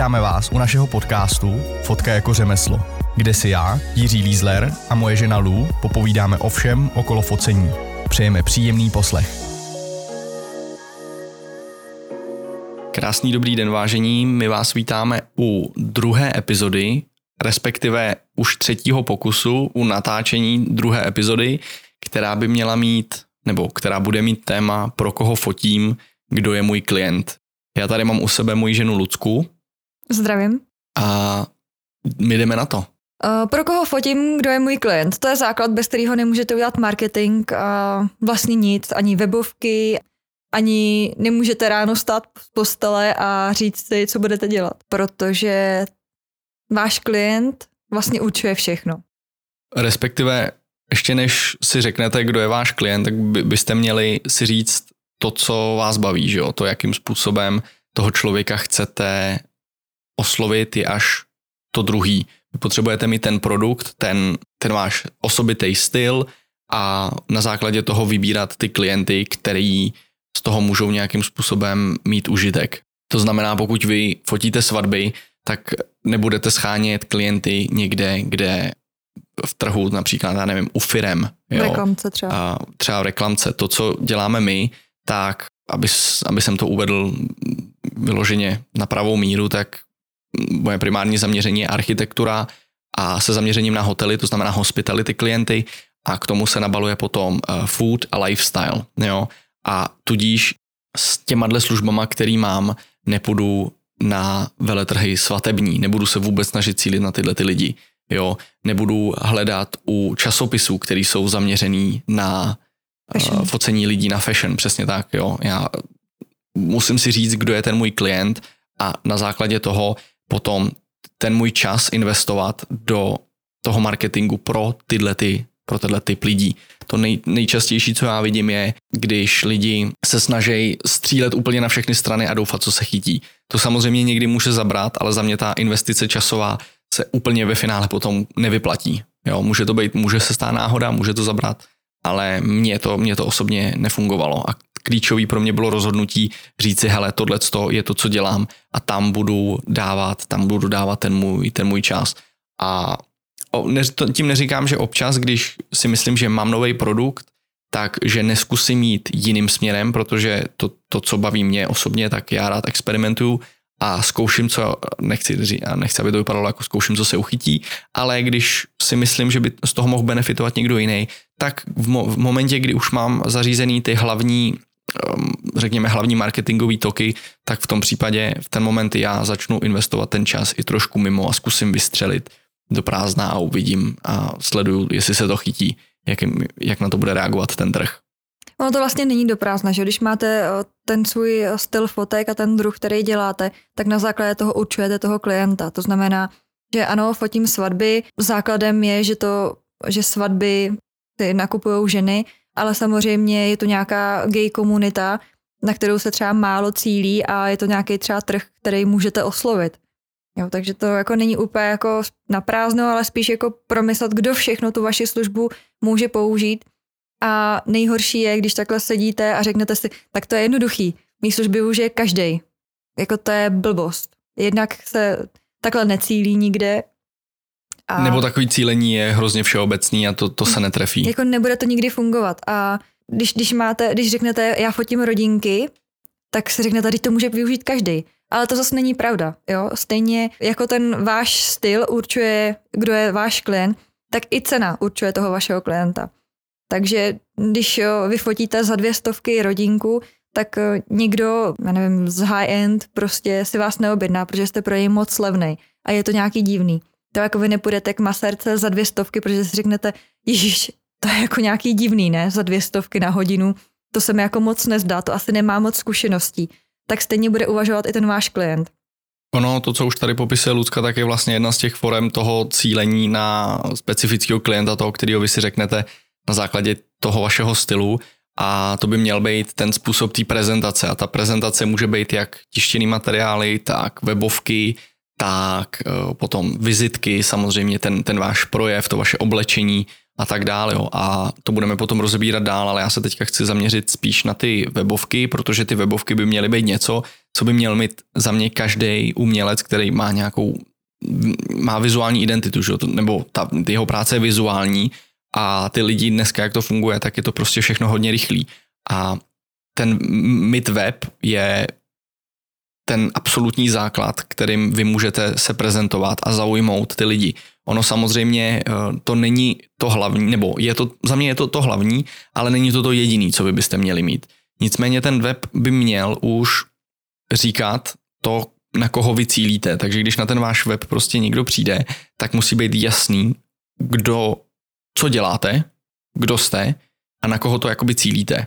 Vítáme vás u našeho podcastu Fotka jako řemeslo, kde si já, Jiří Liesler a moje žena Lu popovídáme o všem okolo focení. Přejeme příjemný poslech. Krásný dobrý den, vážení. My vás vítáme u druhé epizody, respektive už třetího pokusu u natáčení druhé epizody, která by měla mít, nebo která bude mít téma pro koho fotím, kdo je můj klient. Já tady mám u sebe moji ženu Ludku. Zdravím. A my jdeme na to. Pro koho fotím, kdo je můj klient? To je základ, bez kterého nemůžete udělat marketing a vlastně nic, ani webovky, ani nemůžete ráno stát z postele a říct si, co budete dělat, protože váš klient vlastně určuje všechno. Respektive ještě než si řeknete, kdo je váš klient, tak byste měli si říct to, co vás baví, že jo? To, jakým způsobem toho člověka chcete oslovit, je až to druhý. Vy potřebujete mít ten produkt, ten váš osobitý styl a na základě toho vybírat ty klienty, který z toho můžou nějakým způsobem mít užitek. To znamená, pokud vy fotíte svatby, tak nebudete shánět klienty někde, kde v trhu, například, já nevím, u firem. Jo? Reklamce třeba. A třeba v reklamce. To, co děláme my, tak aby jsem to uvedl vyloženě na pravou míru, tak moje primární zaměření je architektura a se zaměřením na hotely, to znamená hospitality klienty, a k tomu se nabaluje potom food a lifestyle. Jo? A tudíž s těma službama, který mám, nepůjdu na veletrhy svatební, nebudu se vůbec snažit cílit na tyhle ty lidi. Jo? Nebudu hledat u časopisů, který jsou zaměřený na focení lidí, na fashion, přesně tak. Jo. Já musím si říct, kdo je ten můj klient a na základě toho potom ten můj čas investovat do toho marketingu pro tenhle typ lidí. To nejčastější, co já vidím, je, když lidi se snaží střílet úplně na všechny strany a doufat, co se chytí. To samozřejmě někdy může zabrat, ale za mě ta investice časová se úplně ve finále potom nevyplatí. Jo. Může se stát náhoda, může to zabrat, ale mě to osobně nefungovalo a klíčový pro mě bylo rozhodnutí říct si, hele, tohleto je to, co dělám a tam budu dávat ten můj čas. A tím neříkám, že občas, když si myslím, že mám nový produkt, takže neskusím jít jiným směrem, protože to, co baví mě osobně, tak já rád experimentuju a zkouším, co nechci, aby to vypadalo jako zkouším, co se uchytí, ale když si myslím, že by z toho mohl benefitovat někdo jiný, tak v momentě, kdy už mám zařízený ty hlavní, řekněme, hlavní marketingové toky, tak v tom případě v ten moment já začnu investovat ten čas i trošku mimo a zkusím vystřelit do prázdna a uvidím a sleduju, jestli se to chytí, jak na to bude reagovat ten trh. Ono to vlastně není do prázdna, že když máte ten svůj styl fotek a ten druh, který děláte, tak na základě toho určujete toho klienta. To znamená, že ano, fotím svatby, základem je, že svatby ty nakupujou ženy, ale samozřejmě je to nějaká gay komunita, na kterou se třeba málo cílí a je to nějaký třeba trh, který můžete oslovit. Jo, takže to jako není úplně jako na prázdno, ale spíš jako promyslet, kdo všechno tu vaši službu může použít. A nejhorší je, když takhle sedíte a řeknete si, tak to je jednoduchý. Mý služby už je každej. Jako to je blbost. Jednak se takhle necílí nikde. A nebo takový cílení je hrozně všeobecný a to se netrefí. Jako nebude to nikdy fungovat. A když řeknete, já fotím rodinky, tak si řeknete, teď to může využít každej. Ale to zase není pravda. Jo? Stejně jako ten váš styl určuje, kdo je váš klient, tak i cena určuje toho vašeho klienta. Takže když vy fotíte za 200 rodinku, tak někdo, já nevím, z high-end prostě si vás neobjedná, protože jste pro něj moc levnej a je to nějaký divný. To jako vy nepůjdete k masérce za 200, protože si řeknete, ježiš, to je jako nějaký divný, ne, za 200 na hodinu, to se mi jako moc nezdá, to asi nemá moc zkušeností. Tak stejně bude uvažovat i ten váš klient. Ono, to, co už tady popisuje Lucka, tak je vlastně jedna z těch forem toho cílení na specifického klienta, toho, kterého vy si řeknete, na základě toho vašeho stylu a to by měl být ten způsob té prezentace a ta prezentace může být jak tištěný materiály, tak webovky, tak potom vizitky, samozřejmě ten váš projev, to vaše oblečení a tak dále. Jo. A to budeme potom rozebírat dál, ale já se teďka chci zaměřit spíš na ty webovky, protože ty webovky by měly být něco, co by měl mít za mě každý umělec, který má nějakou, má vizuální identitu, že jo? Nebo jeho práce je vizuální a ty lidi dneska, jak to funguje, tak je to prostě všechno hodně rychlý. A ten mít web je ten absolutní základ, kterým vy můžete se prezentovat a zaujmout ty lidi. Ono samozřejmě to není to hlavní, nebo je to, za mě je to to hlavní, ale není to to jediný, co vy byste měli mít. Nicméně ten web by měl už říkat to, na koho vy cílíte. Takže když na ten váš web prostě někdo přijde, tak musí být jasný, kdo, co děláte, kdo jste a na koho to jakoby cílíte.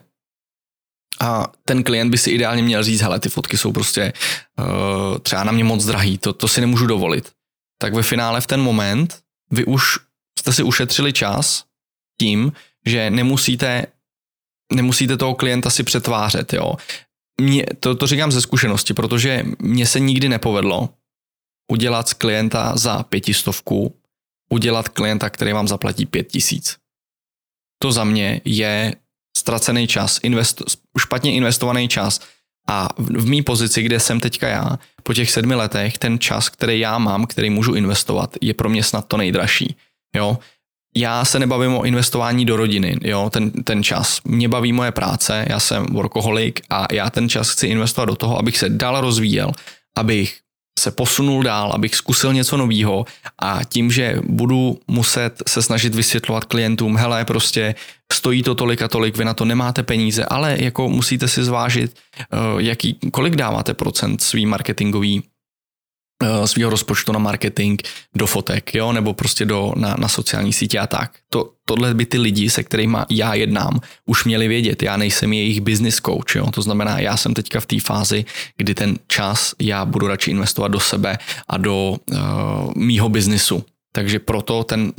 A ten klient by si ideálně měl říct, hele, ty fotky jsou prostě třeba na mě moc drahý, to si nemůžu dovolit. Tak ve finále v ten moment vy už jste si ušetřili čas tím, že nemusíte toho klienta si přetvářet. Jo. To říkám ze zkušenosti, protože mně se nikdy nepovedlo udělat z klienta za 500, udělat klienta, který vám zaplatí 5000. To za mě je ztracený čas, špatně investovaný čas. A v mý pozici, kde jsem teďka já, po těch 7 letech, ten čas, který já mám, který můžu investovat, je pro mě snad to nejdražší. Jo? Já se nebavím o investování do rodiny, jo? Ten čas. Mě baví moje práce, já jsem workoholik a já ten čas chci investovat do toho, abych se dál rozvíjel, abych se posunul dál, abych zkusil něco novýho a tím, že budu muset se snažit vysvětlovat klientům, hele, prostě stojí to tolik a tolik, vy na to nemáte peníze, ale jako musíte si zvážit, kolik dáváte procent svýho rozpočtu na marketing do fotek, jo, nebo prostě na sociální sítě a tak. Tohle by ty lidi, se kterými já jednám, už měli vědět. Já nejsem jejich business coach, jo. To znamená, já jsem teďka v té fázi, kdy ten čas já budu radši investovat do sebe a do mýho biznisu. Takže proto ten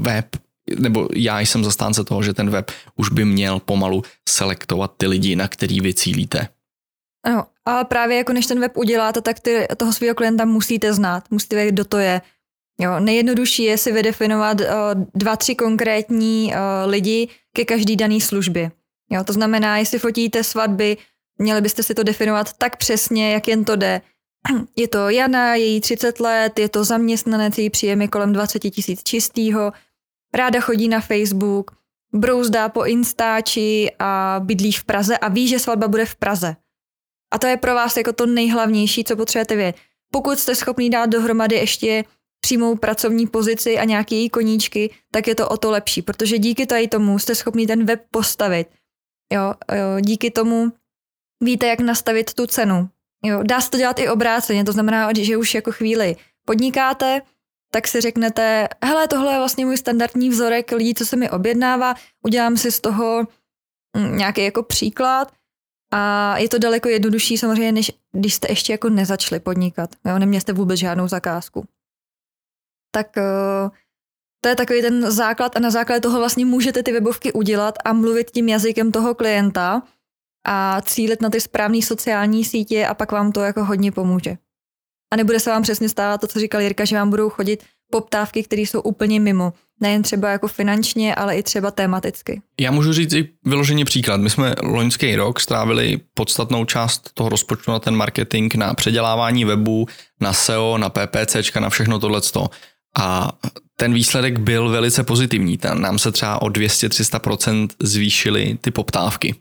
web, nebo já jsem zastánce toho, že ten web už by měl pomalu selektovat ty lidi, na který vy cílíte. Ano, ale právě jako než ten web uděláte, tak toho svého klienta musíte znát, musíte vědět, kdo to je. Jo, nejjednodušší je si vydefinovat 2-3 konkrétní lidi ke každý dané službě. Jo, to znamená, jestli fotíte svatby, měli byste si to definovat tak přesně, jak jen to jde. Je to Jana, je jí 30 let, je to zaměstnanec, její příjem je kolem 20 000 čistýho, ráda chodí na Facebook, brouzdá po Instači a bydlí v Praze a ví, že svatba bude v Praze. A to je pro vás jako to nejhlavnější, co potřebujete vědět. Pokud jste schopný dát dohromady ještě přímou pracovní pozici a nějaké její koníčky, tak je to o to lepší, protože díky tomu jste schopný ten web postavit. Jo, díky tomu víte, jak nastavit tu cenu. Jo, dá se to dělat i obráceně, to znamená, že už jako chvíli podnikáte, tak si řeknete, hele, tohle je vlastně můj standardní vzorek lidí, co se mi objednává, udělám si z toho nějaký jako příklad. A je to daleko jednodušší samozřejmě, než když jste ještě jako nezačali podnikat. Jo? Neměli jste vůbec žádnou zakázku. Tak to je takový ten základ a na základě toho vlastně můžete ty webovky udělat a mluvit tím jazykem toho klienta a cílit na ty správné sociální sítě a pak vám to jako hodně pomůže. A nebude se vám přesně stávat to, co říkal Jirka, že vám budou chodit poptávky, které jsou úplně mimo. Nejen třeba jako finančně, ale i třeba tematicky. Já můžu říct i vyloženě příklad. My jsme loňský rok strávili podstatnou část toho rozpočtu na ten marketing, na předělávání webu, na SEO, na PPCčka, na všechno tohleto. A ten výsledek byl velice pozitivní. Nám se třeba o 200-300% zvýšily ty poptávky.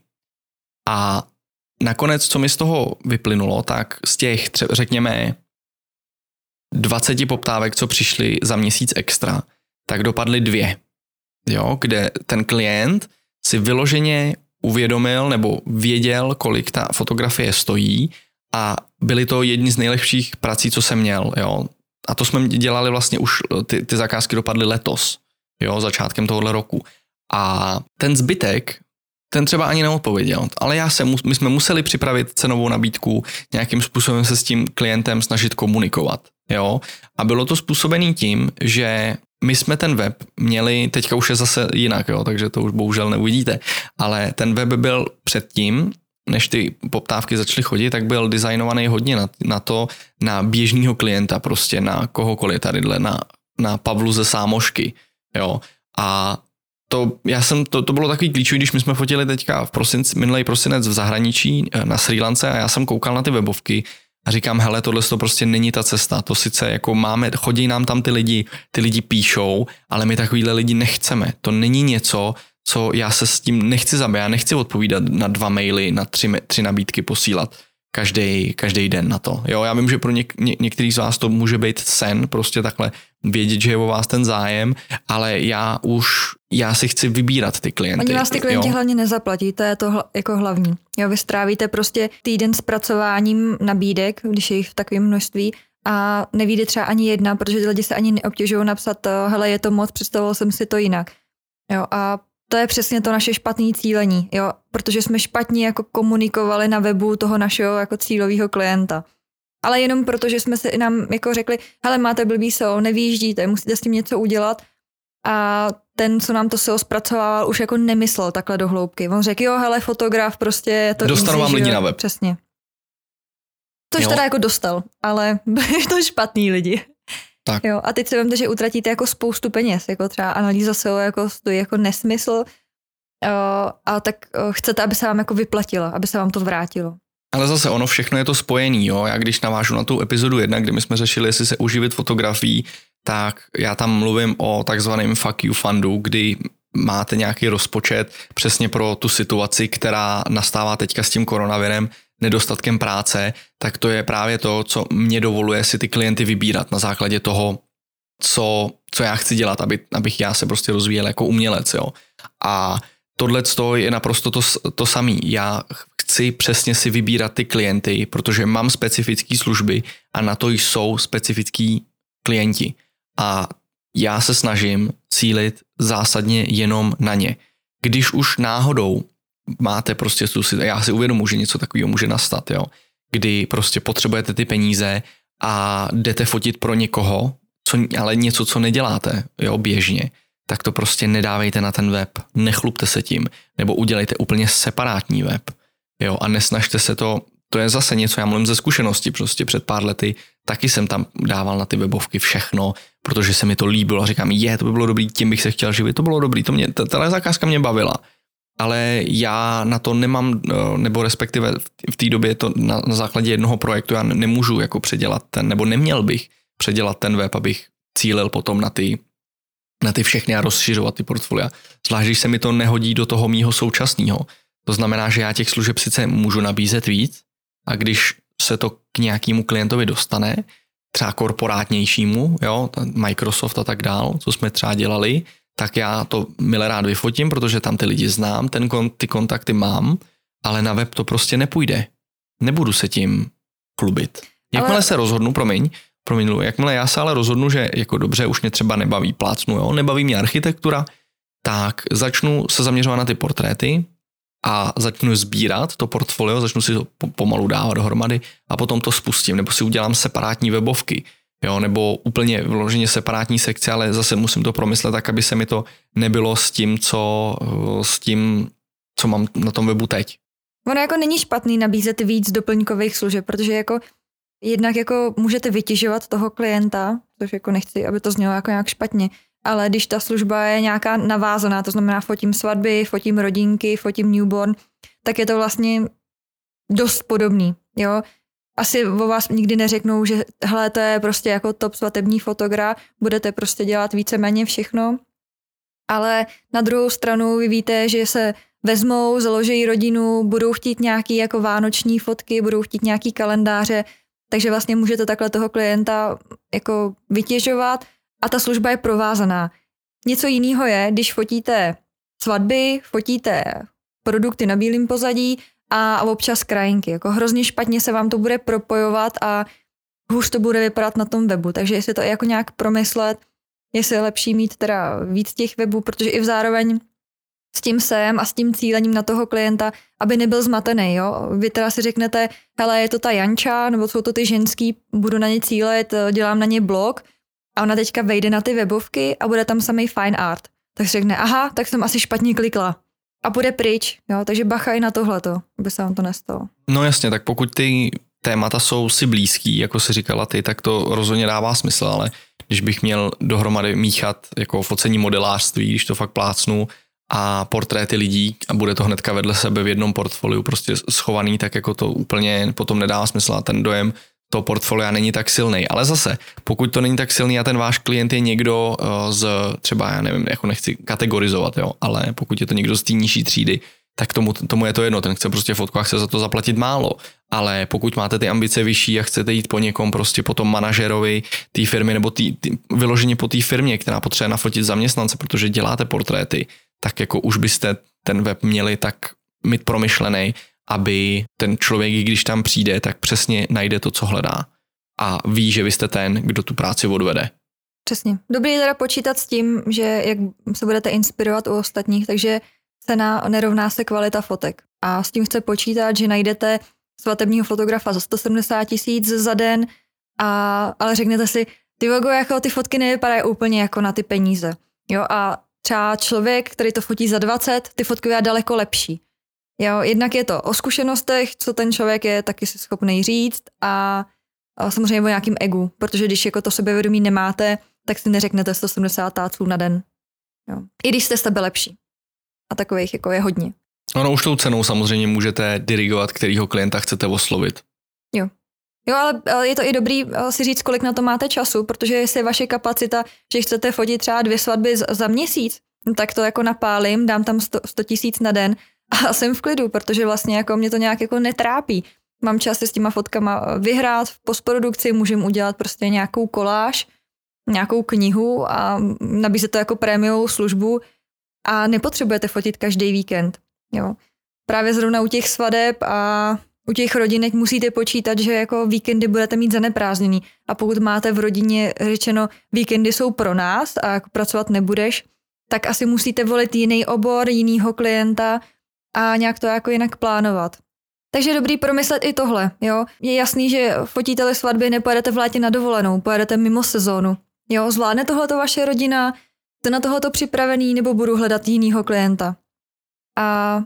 A nakonec, co mi z toho vyplynulo, tak z těch, řekněme, 20 poptávek, co přišly za měsíc extra, tak dopadly 2, jo, kde ten klient si vyloženě uvědomil nebo věděl, kolik ta fotografie stojí a byly to jedni z nejlepších prací, co jsem měl. Jo. A to jsme dělali vlastně už, ty zakázky dopadly letos, jo, začátkem tohohle roku. A ten zbytek, ten třeba ani neodpověděl, ale my jsme museli připravit cenovou nabídku, nějakým způsobem se s tím klientem snažit komunikovat. Jo? A bylo to způsobené tím, že my jsme ten web měli, teďka už je zase jinak, jo? Takže to už bohužel neuvidíte, ale ten web byl předtím, než ty poptávky začaly chodit, tak byl designovaný hodně na běžného klienta, prostě na kohokoliv tadyhle, na Pavlu ze Sámošky. Jo? A To bylo takový klíčový, když my jsme fotili teďka minulý prosinec v zahraničí na Sri Lance a já jsem koukal na ty webovky a říkám, hele, tohle to prostě není ta cesta, to sice jako máme, chodí nám tam ty lidi píšou, ale my takovýhle lidi nechceme, to není něco, co já se s tím nechci zabývat, já nechci odpovídat na 2 maily, na 3 nabídky posílat každý den na to. Jo, já vím, že pro některých z vás to může být sen, prostě takhle vědět, že je o vás ten zájem, ale já si chci vybírat ty klienty. Oni vás ty klienti hlavně nezaplatí, to je to jako hlavní. Jo, vy strávíte prostě týden s pracováním nabídek, když je jich v takovém množství a nevíde třeba ani jedna, protože ty lidi se ani neobtěžují napsat, hele, je to moc, představoval jsem si to jinak. Jo, a to je přesně to naše špatné cílení, jo? Protože jsme špatně jako komunikovali na webu toho našeho jako cílového klienta. Ale jenom proto, že jsme se nám jako řekli, hele, máte blbý SEO, nevýjíždíte, musíte s tím něco udělat. A ten, co nám to SEO zpracovával, už jako nemyslel takhle do hloubky. On řekl, jo, hele, fotograf, prostě je to dostanu vám lidi na web. Přesně. Což teda jako dostal, ale byli to špatný lidi. Tak. Jo, a teď si vemte, že utratíte jako spoustu peněz, jako třeba analýza SEO jako stojí jako nesmysl, a tak chcete, aby se vám jako vyplatilo, aby se vám to vrátilo. Ale zase ono všechno je to spojený, jo, já když navážu na tu epizodu 1, kde my jsme řešili, jestli se uživit fotografií, tak já tam mluvím o takzvaném fuck you fundu, kdy máte nějaký rozpočet přesně pro tu situaci, která nastává teďka s tím koronavirem, nedostatkem práce, tak to je právě to, co mě dovoluje si ty klienty vybírat na základě toho, co já chci dělat, abych já se prostě rozvíjel jako umělec. Jo. A tohleto je naprosto to samý. Já chci přesně si vybírat ty klienty, protože mám specifické služby a na to jsou specifický klienti. A já se snažím cílit zásadně jenom na ně. Když už náhodou máte prostě já si uvědomuji, že něco takového může nastat, jo, kdy prostě potřebujete ty peníze a jdete fotit pro někoho, ale něco, co neděláte, jo, běžně, tak to prostě nedávejte na ten web, nechlubte se tím, nebo udělejte úplně separátní web, jo, a nesnažte se to je zase něco, já mluvím ze zkušenosti, prostě před pár lety taky jsem tam dával na ty webovky všechno, protože se mi to líbilo a říkám, to by bylo dobrý, tím bych se chtěl živit, to bylo dobrý, tato zakázka mě bavila. Ale já na to nemám, nebo respektive v té době to na základě jednoho projektu já nemůžu jako předělat nebo neměl bych předělat ten web, abych cílil potom na ty všechny a rozšiřovat ty portfolia. Zvlášť, když se mi to nehodí do toho mýho současného. To znamená, že já těch služeb sice můžu nabízet víc a když se to k nějakému klientovi dostane, třeba korporátnějšímu, jo, Microsoft a tak dál, co jsme třeba dělali, tak já to mile rád vyfotím, protože tam ty lidi znám, ty kontakty mám, ale na web to prostě nepůjde. Nebudu se tím chlubit. Jakmile se rozhodnu, jakmile já se ale rozhodnu, že jako dobře, už mě třeba nebaví plácnu, jo, nebaví mě architektura, tak začnu se zaměřovat na ty portréty a začnu sbírat to portfolio, začnu si to pomalu dávat dohromady a potom to spustím, nebo si udělám separátní webovky, jo, nebo úplně vloženě separátní sekce, ale zase musím to promyslet tak, aby se mi to nebylo s tím, co mám na tom webu teď. Ono jako není špatný nabízet víc doplňkových služeb, protože jako jednak jako můžete vytěžovat toho klienta, což jako nechci, aby to znělo jako nějak špatně, ale když ta služba je nějaká navázaná, to znamená fotím svatby, fotím rodinky, fotím newborn, tak je to vlastně dost podobný, jo. Asi o vás nikdy neřeknou, že hele, to je prostě jako top svatební fotograf, budete prostě dělat víceméně všechno, ale na druhou stranu vy víte, že se vezmou, založí rodinu, budou chtít nějaký jako vánoční fotky, budou chtít nějaký kalendáře, takže vlastně můžete takhle toho klienta jako vytěžovat a ta služba je provázaná. Něco jiného je, když fotíte svatby, fotíte produkty na bílém pozadí, a občas krajinky. Jako hrozně špatně se vám to bude propojovat a hůř to bude vypadat na tom webu. Takže jestli to jako nějak promyslet, jestli je lepší mít teda víc těch webů, protože i zároveň s tím SEM a s tím cílením na toho klienta, aby nebyl zmatený. Jo? Vy teda si řeknete, hele, je to ta Janča, nebo jsou to ty ženský, budu na ně cílet, dělám na ně blog a ona teďka vejde na ty webovky a bude tam samý fine art. Tak si řekne, aha, tak jsem asi špatně klikla. A bude pryč, jo, takže bacha i na tohleto, aby se vám to nestalo. No jasně, tak pokud ty témata jsou si blízký, jako si říkala ty, tak to rozhodně dává smysl, ale když bych měl dohromady míchat jako focení modelářství, když to fakt plácnu, a portréty lidí a bude to hnedka vedle sebe v jednom portfoliu prostě schovaný, tak jako to úplně potom nedá smysl a ten dojem toho portfolia není tak silný. Ale zase, pokud to není tak silný a ten váš klient je někdo z třeba, já nevím, jako nechci kategorizovat, jo, ale pokud je to někdo z té nižší třídy, tak tomu je to jedno, ten chce prostě fotku a chce za to zaplatit málo, ale pokud máte ty ambice vyšší a chcete jít po někom prostě po tom manažerovi té firmy nebo vyloženě po té firmě, která potřebuje nafotit zaměstnance, protože děláte portréty, tak jako už byste ten web měli tak mít promyšlený, aby ten člověk, když tam přijde, tak přesně najde to, co hledá a ví, že vy jste ten, kdo tu práci odvede. Přesně. Dobrý je teda počítat s tím, že jak se budete inspirovat u ostatních, takže cena nerovná se kvalita fotek. A s tím chce počítat, že najdete svatebního fotografa za 170 000 za den, ale řeknete si, ty fotky nevypadají úplně jako na ty peníze. Jo, a třeba člověk, který to fotí za 20, ty fotky je daleko lepší. Jo, jednak je to o zkušenostech, co ten člověk je taky si schopný říct a samozřejmě o nějakým egu, protože když jako to sebevědomí nemáte, tak si neřeknete 170 táců na den. Jo. I když jste sebe lepší. A takových jako je hodně. No, už tou cenou samozřejmě můžete dirigovat, kterýho klienta chcete oslovit. Jo, ale je to i dobrý si říct, kolik na to máte času, protože jestli je vaše kapacita, že chcete fotit třeba 2 svatby za měsíc, tak to jako napálím, dám tam 100 000 na den a jsem v klidu, protože vlastně jako mě to nějak jako netrápí. Mám čas si s těma fotkama vyhrát v postprodukci, můžem udělat prostě nějakou koláž, nějakou knihu a nabízet to jako prémiovou službu a nepotřebujete fotit každý víkend. Jo. Právě zrovna u těch svadeb a u těch rodinek musíte počítat, že jako víkendy budete mít zaneprázdněný. A pokud máte v rodině řečeno, víkendy jsou pro nás a jako pracovat nebudeš, tak asi musíte volit jiný obor, jinýho klienta a nějak to jako jinak plánovat. Takže je dobrý promyslet i tohle. Jo? Je jasný, že fotíte-li svatby, nepojedete v létě na dovolenou, pojedete mimo sezónu. Jo? Zvládne tohleto vaše rodina, jste na tohleto připravený nebo budu hledat jinýho klienta. A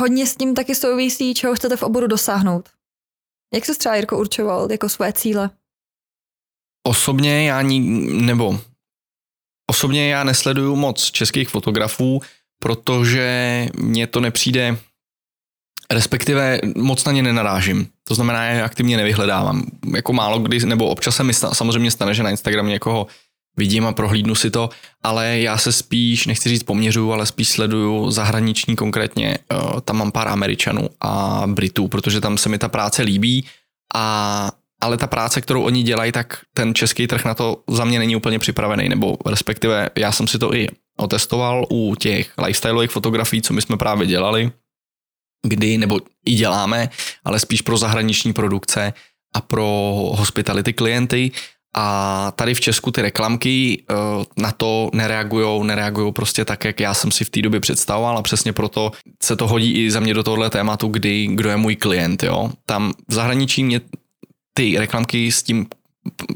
hodně s tím taky souvisí, čeho chcete v oboru dosáhnout. Jak se třeba, Jirko, určoval jako své cíle? Osobně já nesleduju moc českých fotografů, protože mně to nepřijde, respektive moc na ně nenarážím. To znamená, já aktivně nevyhledávám. Jako málo kdy, nebo občas se mi samozřejmě stane, že na Instagramu někoho vidím a prohlídnu si to, ale já se spíš, nechci říct poměřuju, ale spíš sleduju zahraniční konkrétně. Tam mám pár Američanů a Britů, protože tam se mi ta práce líbí, ale ta práce, kterou oni dělají, tak ten český trh na to za mě není úplně připravený, nebo respektive já jsem si to i otestoval u těch lifestyleových fotografií, co my jsme právě dělali, kdy, nebo i děláme, ale spíš pro zahraniční produkce a pro hospitality klienty. A tady v Česku ty reklamky na to nereagujou prostě tak, jak já jsem si v té době představoval a přesně proto se to hodí i za mě do tohohle tématu, kdo je můj klient. Jo? Tam v zahraničí mě ty reklamky s tím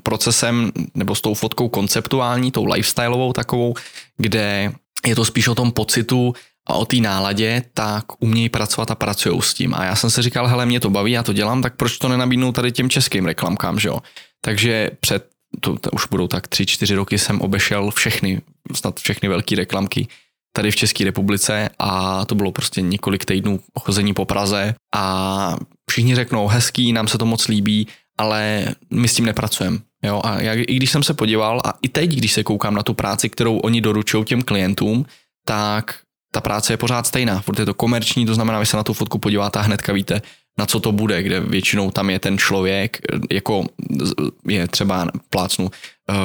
procesem nebo s tou fotkou konceptuální, tou lifestyleovou takovou, kde je to spíš o tom pocitu a o té náladě, tak umějí pracovat a pracujou s tím. A já jsem si říkal, hele, mě to baví, já to dělám, tak proč to nenabídnou tady těm českým reklamkám, že jo? Takže už budou tak 3-4 roky jsem obešel snad všechny velké reklamky tady v České republice a to bylo prostě několik týdnů chození po Praze a všichni řeknou hezký, nám se to moc líbí, ale my s tím nepracujeme. Jo? A já, i když jsem se podíval a i teď, když se koukám na tu práci, kterou oni doručují těm klientům, tak ta práce je pořád stejná, protože je to komerční, to znamená, že se na tu fotku podíváte a hnedka víte, na co to bude, kde většinou tam je ten člověk, jako je třeba plácnu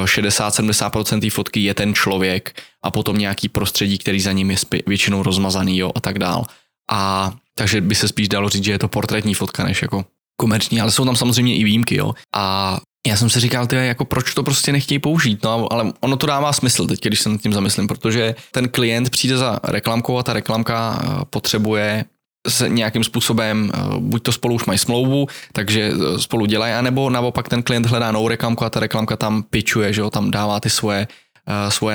60-70% té fotky je ten člověk a potom nějaký prostředí, který za ním je většinou rozmazaný, jo, a tak dál. A takže by se spíš dalo říct, že je to portrétní fotka než jako komerční, ale jsou tam samozřejmě i výjimky, jo. A já jsem si říkal, jako proč to prostě nechtějí použít, no, ale ono to dává smysl teď, když se nad tím zamyslím, protože ten klient přijde za reklamkou a ta reklamka potřebuje se nějakým způsobem, buď to spolu už mají smlouvu, takže spolu dělají, anebo naopak ten klient hledá novou reklamku a ta reklamka tam pitchuje, že jo, tam dává ty svoje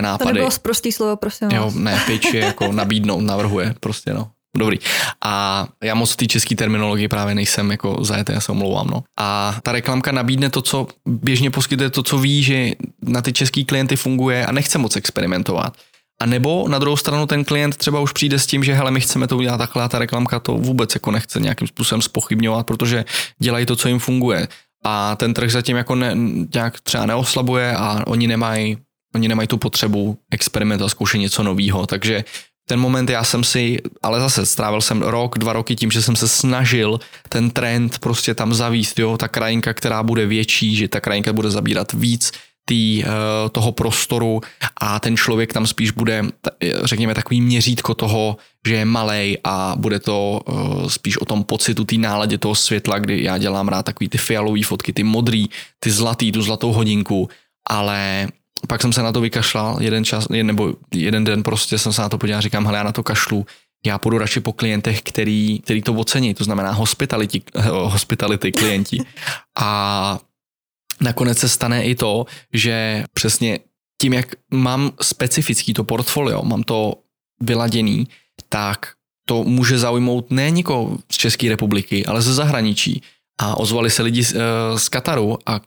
nápady. To nebylo zprostý slovo, prosím vás. Jo, ne, pitch je jako nabídnout, navrhuje, prostě no. Dobrý. A já moc v té české terminologii právě nejsem jako zajetý, já se omlouvám. No. A ta reklamka nabídne to, co běžně poskytuje, to, co ví, že na ty český klienty funguje a nechce moc experimentovat. A nebo na druhou stranu ten klient třeba už přijde s tím, že hele, my chceme to udělat takhle a ta reklamka to vůbec jako nechce nějakým způsobem zpochybňovat, protože dělají to, co jim funguje. A ten trh zatím jako nějak třeba neoslabuje a oni nemají tu potřebu experimentovat, zkoušet něco nového. Takže ten moment já jsem si, ale zase strávil jsem rok, 2 roky tím, že jsem se snažil ten trend prostě tam zavíst, jo, ta krajinka, která bude větší, že ta krajinka bude zabírat víc toho prostoru a ten člověk tam spíš bude, řekněme, takový měřítko toho, že je malej a bude to spíš o tom pocitu, té náladě toho světla, kdy já dělám rád takový ty fialový fotky, ty modrý, ty zlatý, tu zlatou hodinku, ale pak jsem se na to vykašlal jeden den prostě jsem se na to podíval a říkám, hele, já na to kašlu, já půjdu radši po klientech, který to ocení, to znamená hospitality klienti. A nakonec se stane i to, že přesně tím, jak mám specifický to portfolio, mám to vyladěný, tak to může zaujmout ne nikoho z České republiky, ale ze zahraničí. A ozvali se lidi z Kataru a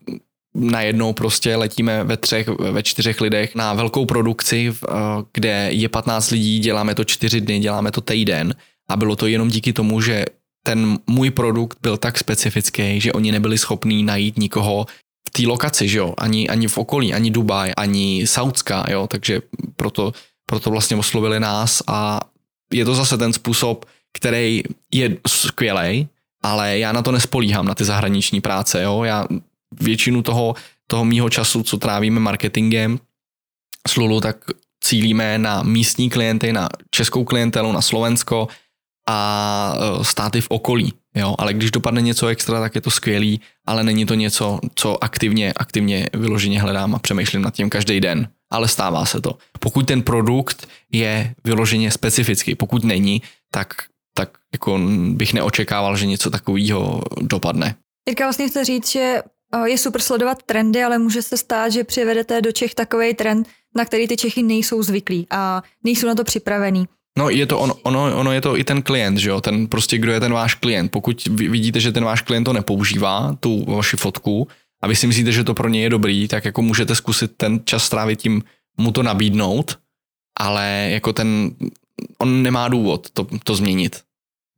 najednou prostě letíme ve 4 lidech na velkou produkci, kde je 15 lidí, děláme to 4 dny, děláme to týden a bylo to jenom díky tomu, že ten můj produkt byl tak specifický, že oni nebyli schopní najít nikoho v té lokaci, že jo, ani v okolí, ani Dubaj, ani Saúdská, jo, takže proto vlastně oslovili nás a je to zase ten způsob, který je skvělej, ale já na to nespolíhám, na ty zahraniční práce, jo, já většinu toho mýho času, co trávíme marketingem s Lulu, tak cílíme na místní klienty, na českou klientelu, na Slovensko a státy v okolí, jo, ale když dopadne něco extra, tak je to skvělý, ale není to něco, co aktivně vyloženě hledám a přemýšlím nad tím každý den, ale stává se to. Pokud ten produkt je vyloženě specifický, pokud není, tak jako bych neočekával, že něco takového dopadne. Jirka vlastně chce říct, že je super sledovat trendy, ale může se stát, že přivedete do Čech takovej trend, na který ty Čechy nejsou zvyklí a nejsou na to připravený. No, je to ono je to i ten klient, že jo, ten prostě, kdo je ten váš klient. Pokud vidíte, že ten váš klient to nepoužívá, tu vaši fotku, a vy si myslíte, že to pro něj je dobrý, tak jako můžete zkusit ten čas strávit tím, mu to nabídnout, ale jako on nemá důvod to změnit.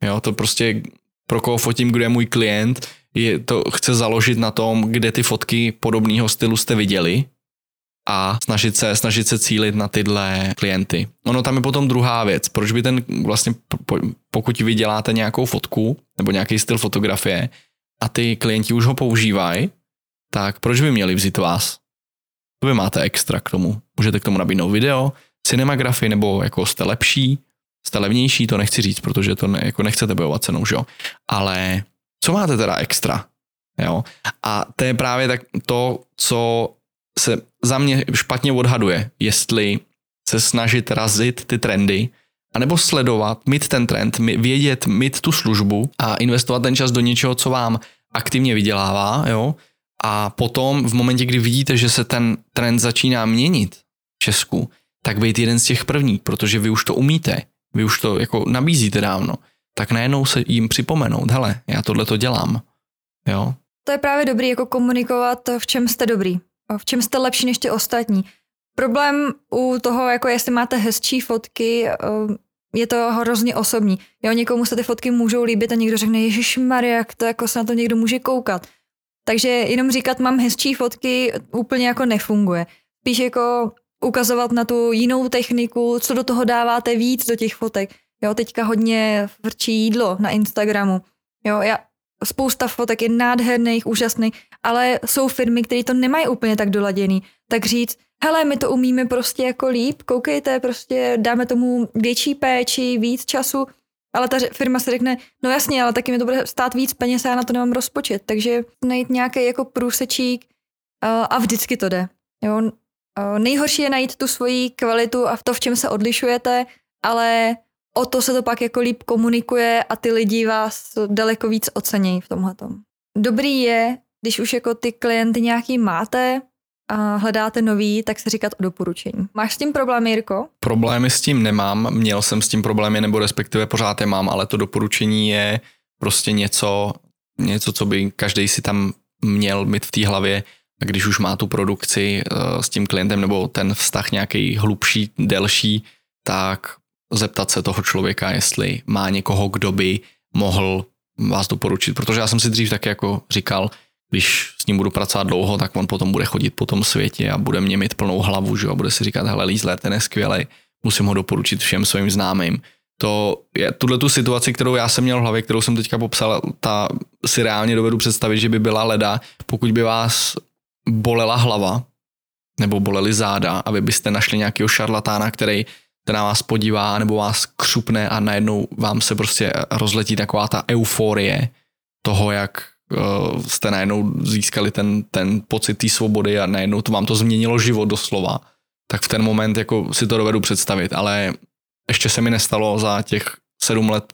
Jo, to prostě pro koho fotím, kdo je můj klient, to chce založit na tom, kde ty fotky podobného stylu jste viděli, a snažit se cílit na tyhle klienty. Ono tam je potom druhá věc, proč by ten vlastně, pokud vy děláte nějakou fotku nebo nějaký styl fotografie a ty klienti už ho používají, tak proč by měli vzít vás? To vy máte extra k tomu. Můžete k tomu nabídnout video, cinematografii nebo jako jste lepší, jste levnější, to nechci říct, protože to jako nechcete bojovat cenou, že jo. Ale co máte teda extra? Jo? A to je právě tak to, co se za mě špatně odhaduje, jestli se snažit razit ty trendy, anebo sledovat, mít ten trend, vědět, mít tu službu a investovat ten čas do něčeho, co vám aktivně vydělává, jo? A potom v momentě, kdy vidíte, že se ten trend začíná měnit v Česku, tak být jeden z těch prvních, protože vy už to umíte, vy už to jako nabízíte dávno, tak najednou se jim připomenout, hele, já tohle to dělám. Jo? To je právě dobrý, jako komunikovat, v čem jste dobrý. V čem jste lepší než ty ostatní. Problém u toho, jako jestli máte hezčí fotky, je to hrozně osobní. Jo, někomu se ty fotky můžou líbit a někdo řekne, ježišmarja, jak to jako se na to někdo může koukat. Takže jenom říkat, mám hezčí fotky, úplně jako nefunguje. Spíš jako ukazovat na tu jinou techniku, co do toho dáváte víc do těch fotek. Jo, teďka hodně vrčí jídlo na Instagramu. Jo, spousta fotek je nádherných, úžasných, ale jsou firmy, které to nemají úplně tak doladěný. Tak říct, hele, my to umíme prostě jako líp, koukejte, prostě dáme tomu větší péči, víc času, ale ta firma si řekne, no jasně, ale taky mi to bude stát víc peněz, já na to nemám rozpočet, takže najít nějaký jako průsečík a vždycky to jde. Jo? Nejhorší je najít tu svoji kvalitu a to, v čem se odlišujete, ale o to se to pak jako líp komunikuje a ty lidi vás daleko víc ocenějí v tomhletom. Dobrý je, když už jako ty klienty nějaký máte a hledáte nový, tak se říkat o doporučení. Máš s tím problémy, Jirko? Problémy s tím nemám, měl jsem s tím problémy, nebo respektive pořád je mám, ale to doporučení je prostě něco, co by každý si tam měl mít v té hlavě, a když už má tu produkci s tím klientem nebo ten vztah nějaký hlubší, delší, tak zeptat se toho člověka, jestli má někoho, kdo by mohl vás doporučit. Protože já jsem si dřív taky jako říkal, když s ním budu pracovat dlouho, tak on potom bude chodit po tom světě a bude mě mít plnou hlavu, že? A bude si říkat, hele, Liesler, ten je skvělej, musím ho doporučit všem svým známým. To je tuhletu situaci, kterou já jsem měl v hlavě, kterou jsem teďka popsal, ta si reálně dovedu představit, že by byla leda, pokud by vás bolela hlava nebo bolely záda a vy byste našli nějakého šarlatána, který na vás podívá nebo vás křupne a najednou vám se prostě rozletí taková ta euforie toho, jak jste najednou získali ten pocit té svobody a najednou to vám to změnilo život doslova, tak v ten moment jako si to dovedu představit, ale ještě se mi nestalo za těch 7 let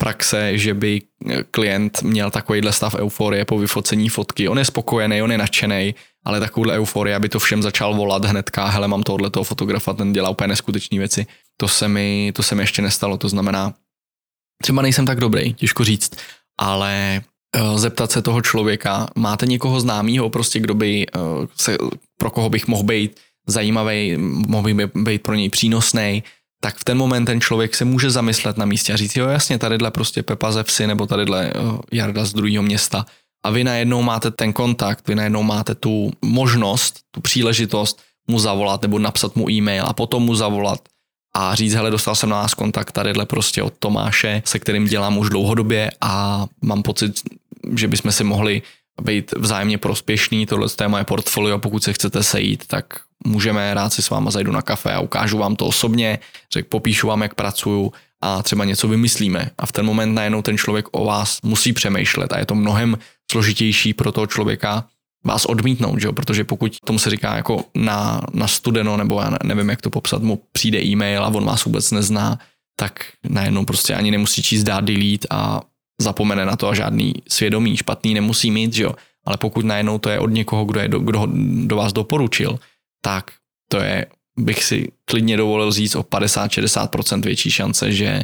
praxe, že by klient měl takovýhle stav euforie po vyfocení fotky. On je spokojený, on je nadšenej, ale takovouhle euforie, aby to všem začal volat hnedka, hele, mám tohohletoho fotografa, ten dělá úplně neskutečné věci. To se mi ještě nestalo, to znamená, třeba nejsem tak dobrý, těžko říct, ale zeptat se toho člověka, máte někoho známýho, prostě kdo by, pro koho bych mohl být zajímavý, mohl bych být pro něj přínosný, tak v ten moment ten člověk se může zamyslet na místě a říct, jo jasně, tadyhle prostě Pepa ze Vsi nebo tadyhle Jarda z druhého města. A vy najednou máte ten kontakt, vy najednou máte tu možnost, tu příležitost mu zavolat nebo napsat mu e-mail a potom mu zavolat a říct, hele, dostal jsem na nás kontakt tadyhle prostě od Tomáše, se kterým dělám už dlouhodobě a mám pocit, že bychom si mohli být vzájemně prospěšný, tohle je moje portfolio, pokud se chcete sejít, tak můžeme, rád si s váma zajdu na kafe a ukážu vám to osobně, popíšu vám, jak pracuju a třeba něco vymyslíme. A v ten moment najednou ten člověk o vás musí přemýšlet a je to mnohem složitější pro toho člověka vás odmítnout, že? Protože pokud tomu se říká jako na studeno, nebo já nevím, jak to popsat, mu přijde e-mail a on vás vůbec nezná, tak najednou prostě ani nemusí číst dát delete a zapomene na to a žádný svědomí špatný nemusí mít, že jo? Ale pokud najednou to je od někoho, kdo ho do vás doporučil, tak to je, bych si klidně dovolil říct, o 50-60% větší šance, že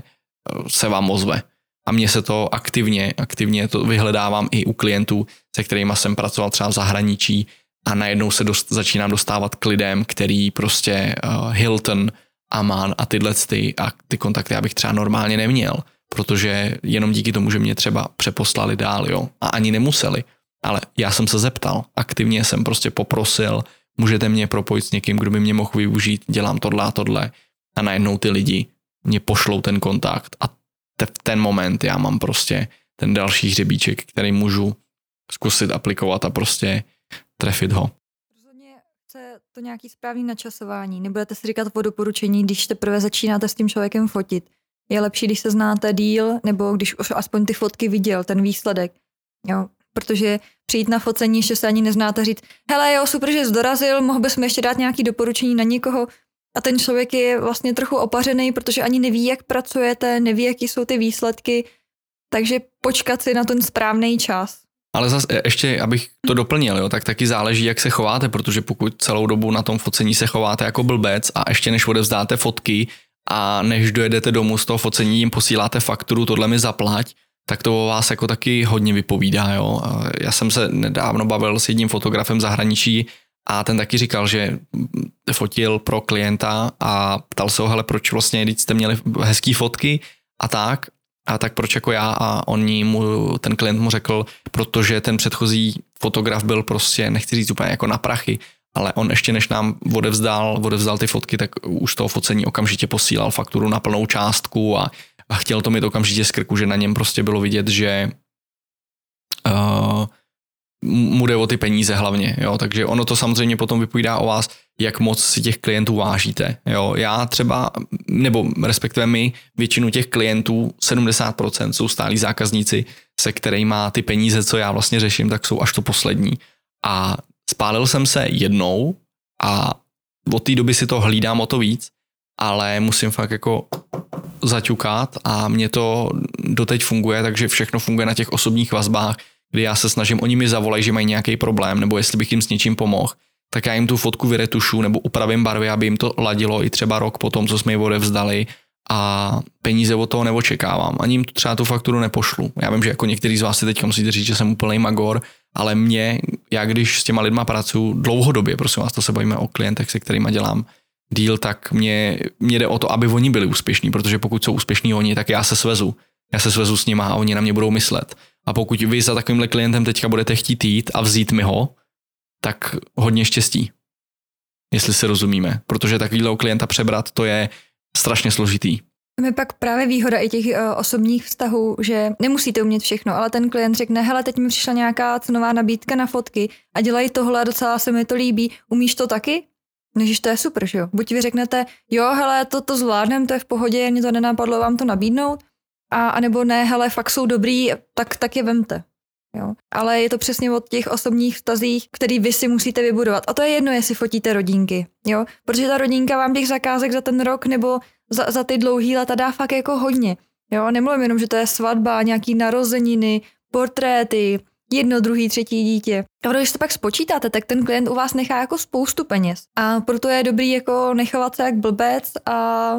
se vám ozve. A mně se to aktivně to vyhledávám i u klientů, se kterými jsem pracoval třeba v zahraničí a najednou se začínám dostávat k lidem, který prostě Hilton, Aman a ty kontakty já bych třeba normálně neměl, protože jenom díky tomu, že mě třeba přeposlali dál, jo, a ani nemuseli, ale já jsem se zeptal, aktivně jsem prostě poprosil, můžete mě propojit s někým, kdo by mě mohl využít, dělám tohle a tohle a najednou ty lidi mě pošlou ten kontakt a v ten moment já mám prostě ten další hřebíček, který můžu zkusit aplikovat a prostě trefit ho. Rozhodně chce to nějaký správný načasování, nebudete si říkat po doporučení, když teprve začínáte s tím člověkem fotit. Je lepší, když se znáte díl, nebo když už aspoň ty fotky viděl, ten výsledek. Jo. Protože přijít na focení, ještě se ani neznáte, říct, hele jo, super, že jsi dorazil, mohl bys mi ještě dát nějaké doporučení na někoho. A ten člověk je vlastně trochu opařený, protože ani neví, jak pracujete, neví, jaký jsou ty výsledky, takže počkat si na ten správný čas. Ale zase ještě, abych to doplnil, jo, tak taky záleží, jak se chováte, protože pokud celou dobu na tom focení se chováte jako blbec a ještě než odevzdáte fotky a než dojedete domů z toho focení, jim posíláte fakturu, tohle mi zaplať, tak to o vás jako taky hodně vypovídá. Jo. Já jsem se nedávno bavil s jedním fotografem zahraničí a ten taky říkal, že fotil pro klienta a ptal se ho, hele, proč vlastně, když jste měli hezký fotky a tak proč jako já, a ten klient mu řekl, protože ten předchozí fotograf byl prostě, nechci říct úplně jako na prachy, ale on ještě než nám odevzdal ty fotky, tak už toho focení okamžitě posílal fakturu na plnou částku a chtěl to mít okamžitě z krku, že na něm prostě bylo vidět, že mu jde o ty peníze hlavně, jo, takže ono to samozřejmě potom vypovídá o vás, jak moc si těch klientů vážíte, jo, já třeba, nebo respektive my, většinu těch klientů, 70% jsou stálí zákazníci, se kterými ty peníze, co já vlastně řeším, tak jsou až to poslední a spálil jsem se jednou a od té doby si to hlídám o to víc, ale musím fakt jako zaťukat a mě to doteď funguje, takže všechno funguje na těch osobních vazbách, kdy já se snažím, oni mi zavolají, že mají nějaký problém, nebo jestli bych jim s něčím pomohl, tak já jim tu fotku vyretušu nebo upravím barvy, aby jim to ladilo i třeba rok po tom, co jsme ji odevzdali, a peníze od toho neočekávám. Ani jim třeba tu fakturu nepošlu. Já vím, že jako některý z vás si teď musíte říct, že jsem úplný magor, ale já když s těma lidma pracuju dlouhodobě, prosím vás, to se bavíme o klientech, se kterýma dělám díl, tak mě jde o to, aby oni byli úspěšní, protože pokud jsou úspěšní oni, tak já se svezu. Já se svezu s nima a oni na mě budou myslet. A pokud vy za takovýmhle klientem teďka budete chtít jít a vzít mi ho, tak hodně štěstí, jestli se rozumíme, protože takovýhle klienta přebrat, to je strašně složitý. Je pak právě výhoda i těch osobních vztahů, že nemusíte umět všechno, ale ten klient řekne, hele, teď mi přišla nějaká cenová nabídka na fotky a dělají tohle a docela se mi to líbí, umíš to taky? Než to je super, že jo? Buď vy řeknete, jo, hele, to zvládnem, to je v pohodě, mě to nenapadlo vám to nabídnout, a nebo ne, hele, fakt jsou dobrý, tak je vemte. Jo. Ale je to přesně o těch osobních vztazích, který vy si musíte vybudovat. A to je jedno, jestli fotíte rodinky, jo? Protože ta rodinka vám těch zakázek za ten rok nebo za ty dlouhý leta dá fakt jako hodně. Jo? Nemluvím jenom, že to je svatba, nějaký narozeniny, portréty, 1, 2, 3 dítě. A když to pak spočítáte, tak ten klient u vás nechá jako spoustu peněz. A proto je dobrý jako nechovat se jak blbec a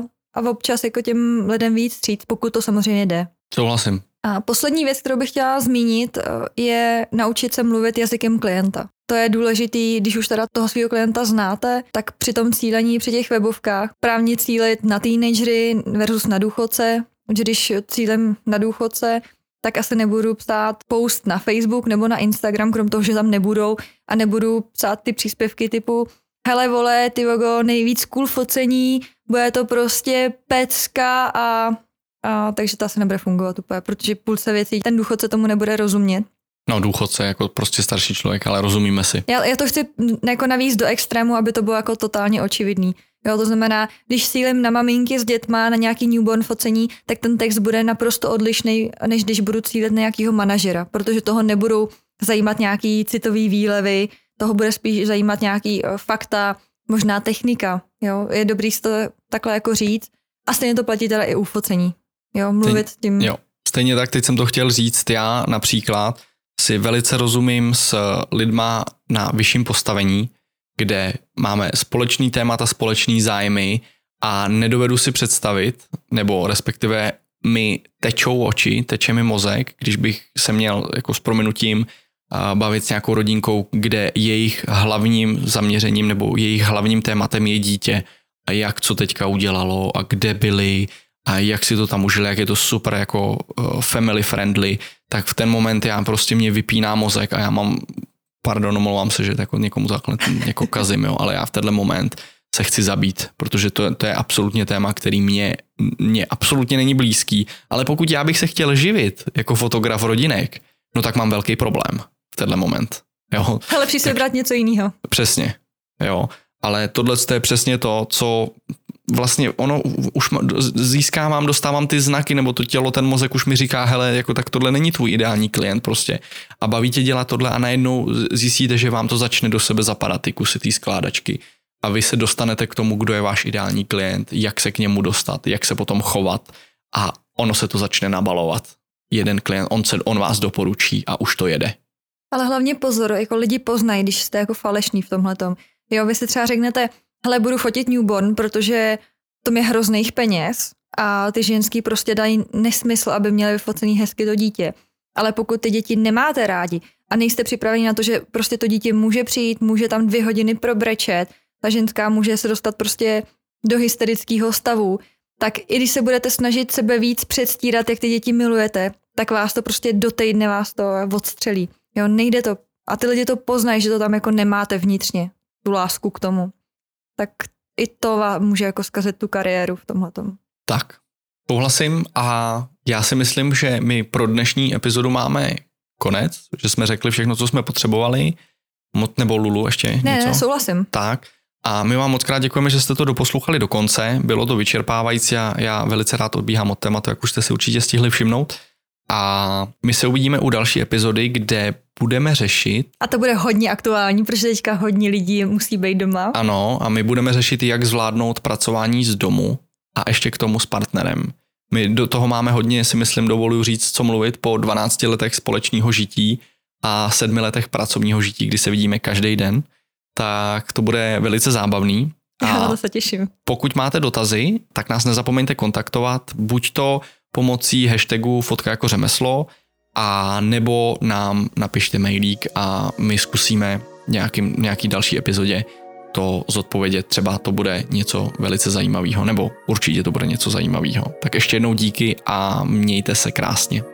občas jako těm lidem víc stříct, pokud to samozřejmě jde. Souhlasím. A poslední věc, kterou bych chtěla zmínit, je naučit se mluvit jazykem klienta. To je důležitý, když už teda toho svého klienta znáte, tak při tom cílení, při těch webovkách, právě cílit na teenagery versus na důchodce. Když cílem na důchodce, tak asi nebudu psát post na Facebook nebo na Instagram, krom toho, že tam nebudou, a nebudu psát ty příspěvky typu hele vole, ty vogo, nejvíc cool focení, bude to prostě pecka a takže to asi nebude fungovat úplně, protože půlce věcí ten důchodce tomu nebude rozumět. No důchodce jako prostě starší člověk, ale rozumíme si. Já to chci jako navíc do extrému, aby to bylo jako totálně očividný. Jo, to znamená, když cílím na maminky s dětma, na nějaký newborn focení, tak ten text bude naprosto odlišný, než když budu cílit na nějakýho manažera, protože toho nebudou zajímat nějaký citový výlevy, toho bude spíš zajímat nějaký fakta, možná technika. Jo, je dobrý si to takhle jako říct. A stejně to platí teda i u focení. Jo, mluvit tím. Jo, stejně tak, teď jsem to chtěl říct, já například si velice rozumím s lidma na vyšším postavení, kde máme společný témata, společný zájmy a nedovedu si představit, nebo respektive mi tečou oči, teče mi mozek, když bych se měl jako s prominutím bavit s nějakou rodinkou, kde jejich hlavním zaměřením nebo jejich hlavním tématem je dítě a jak co teďka udělalo a kde byli a jak si to tam užili, jak je to super jako family friendly, tak v ten moment mě vypíná mozek a já mám, pardon, omlouvám se, že jako někomu zakletím, někoho kazím, jo, ale já v tenhle moment se chci zabít, protože to je absolutně téma, který mě absolutně není blízký, ale pokud já bych se chtěl živit jako fotograf rodinek, no tak mám velký problém v tenhle moment. Jo. Ale přijde se brát něco jiného. Přesně, jo, ale tohle je přesně to, co vlastně ono už získávám, dostávám ty znaky, nebo to tělo, ten mozek už mi říká, hele, jako tak tohle není tvůj ideální klient prostě. A baví tě dělat tohle a najednou zjistíte, že vám to začne do sebe zapadat, ty kusy té skládačky. A vy se dostanete k tomu, kdo je váš ideální klient, jak se k němu dostat, jak se potom chovat a ono se to začne nabalovat. Jeden klient, on vás doporučí a už to jede. Ale hlavně pozor, jako lidi poznají, když jste jako falešní v tomhletom. Jo, vy si třeba řeknete, hele, budu fotit newborn, protože to mě hrozných peněz a ty ženský prostě dají nesmysl, aby měly vyfocený hezky to dítě. Ale pokud ty děti nemáte rádi a nejste připraveni na to, že prostě to dítě může přijít, může tam 2 hodiny probrečet, ta ženská může se dostat prostě do hysterického stavu, tak i když se budete snažit sebe víc předstírat, jak ty děti milujete, tak vás to prostě do týdne vás to odstřelí. Jo, nejde to. A ty lidi to poznají, že to tam jako nemáte vnitřně, tu lásku k tomu. Tak i to vám může jako zkazit tu kariéru v tomhletom. Tak, souhlasím a já si myslím, že my pro dnešní epizodu máme konec, že jsme řekli všechno, co jsme potřebovali. Nebo Lulu ještě něco? Ne, souhlasím. Tak a my vám moc krát děkujeme, že jste to doposlouchali do konce, bylo to vyčerpávající a já velice rád odbíhám od tématu, jak už jste si určitě stihli všimnout. A my se uvidíme u další epizody, kde budeme řešit... A to bude hodně aktuální, protože teďka hodně lidí musí být doma. Ano, a my budeme řešit, jak zvládnout pracování z domu a ještě k tomu s partnerem. My do toho máme hodně, si myslím, dovoluji říct, co mluvit po 12 letech společného žití a 7 letech pracovního žití, kdy se vidíme každý den. tak to bude velice zábavný. A to se těším. Pokud máte dotazy, tak nás nezapomeňte kontaktovat, buď to pomocí hashtagu Fotka jako řemeslo, a nebo nám napište mailík a my zkusíme nějaký další epizodě to zodpovědět. Třeba to bude něco velice zajímavého, nebo určitě to bude něco zajímavého. Tak ještě jednou díky a mějte se krásně.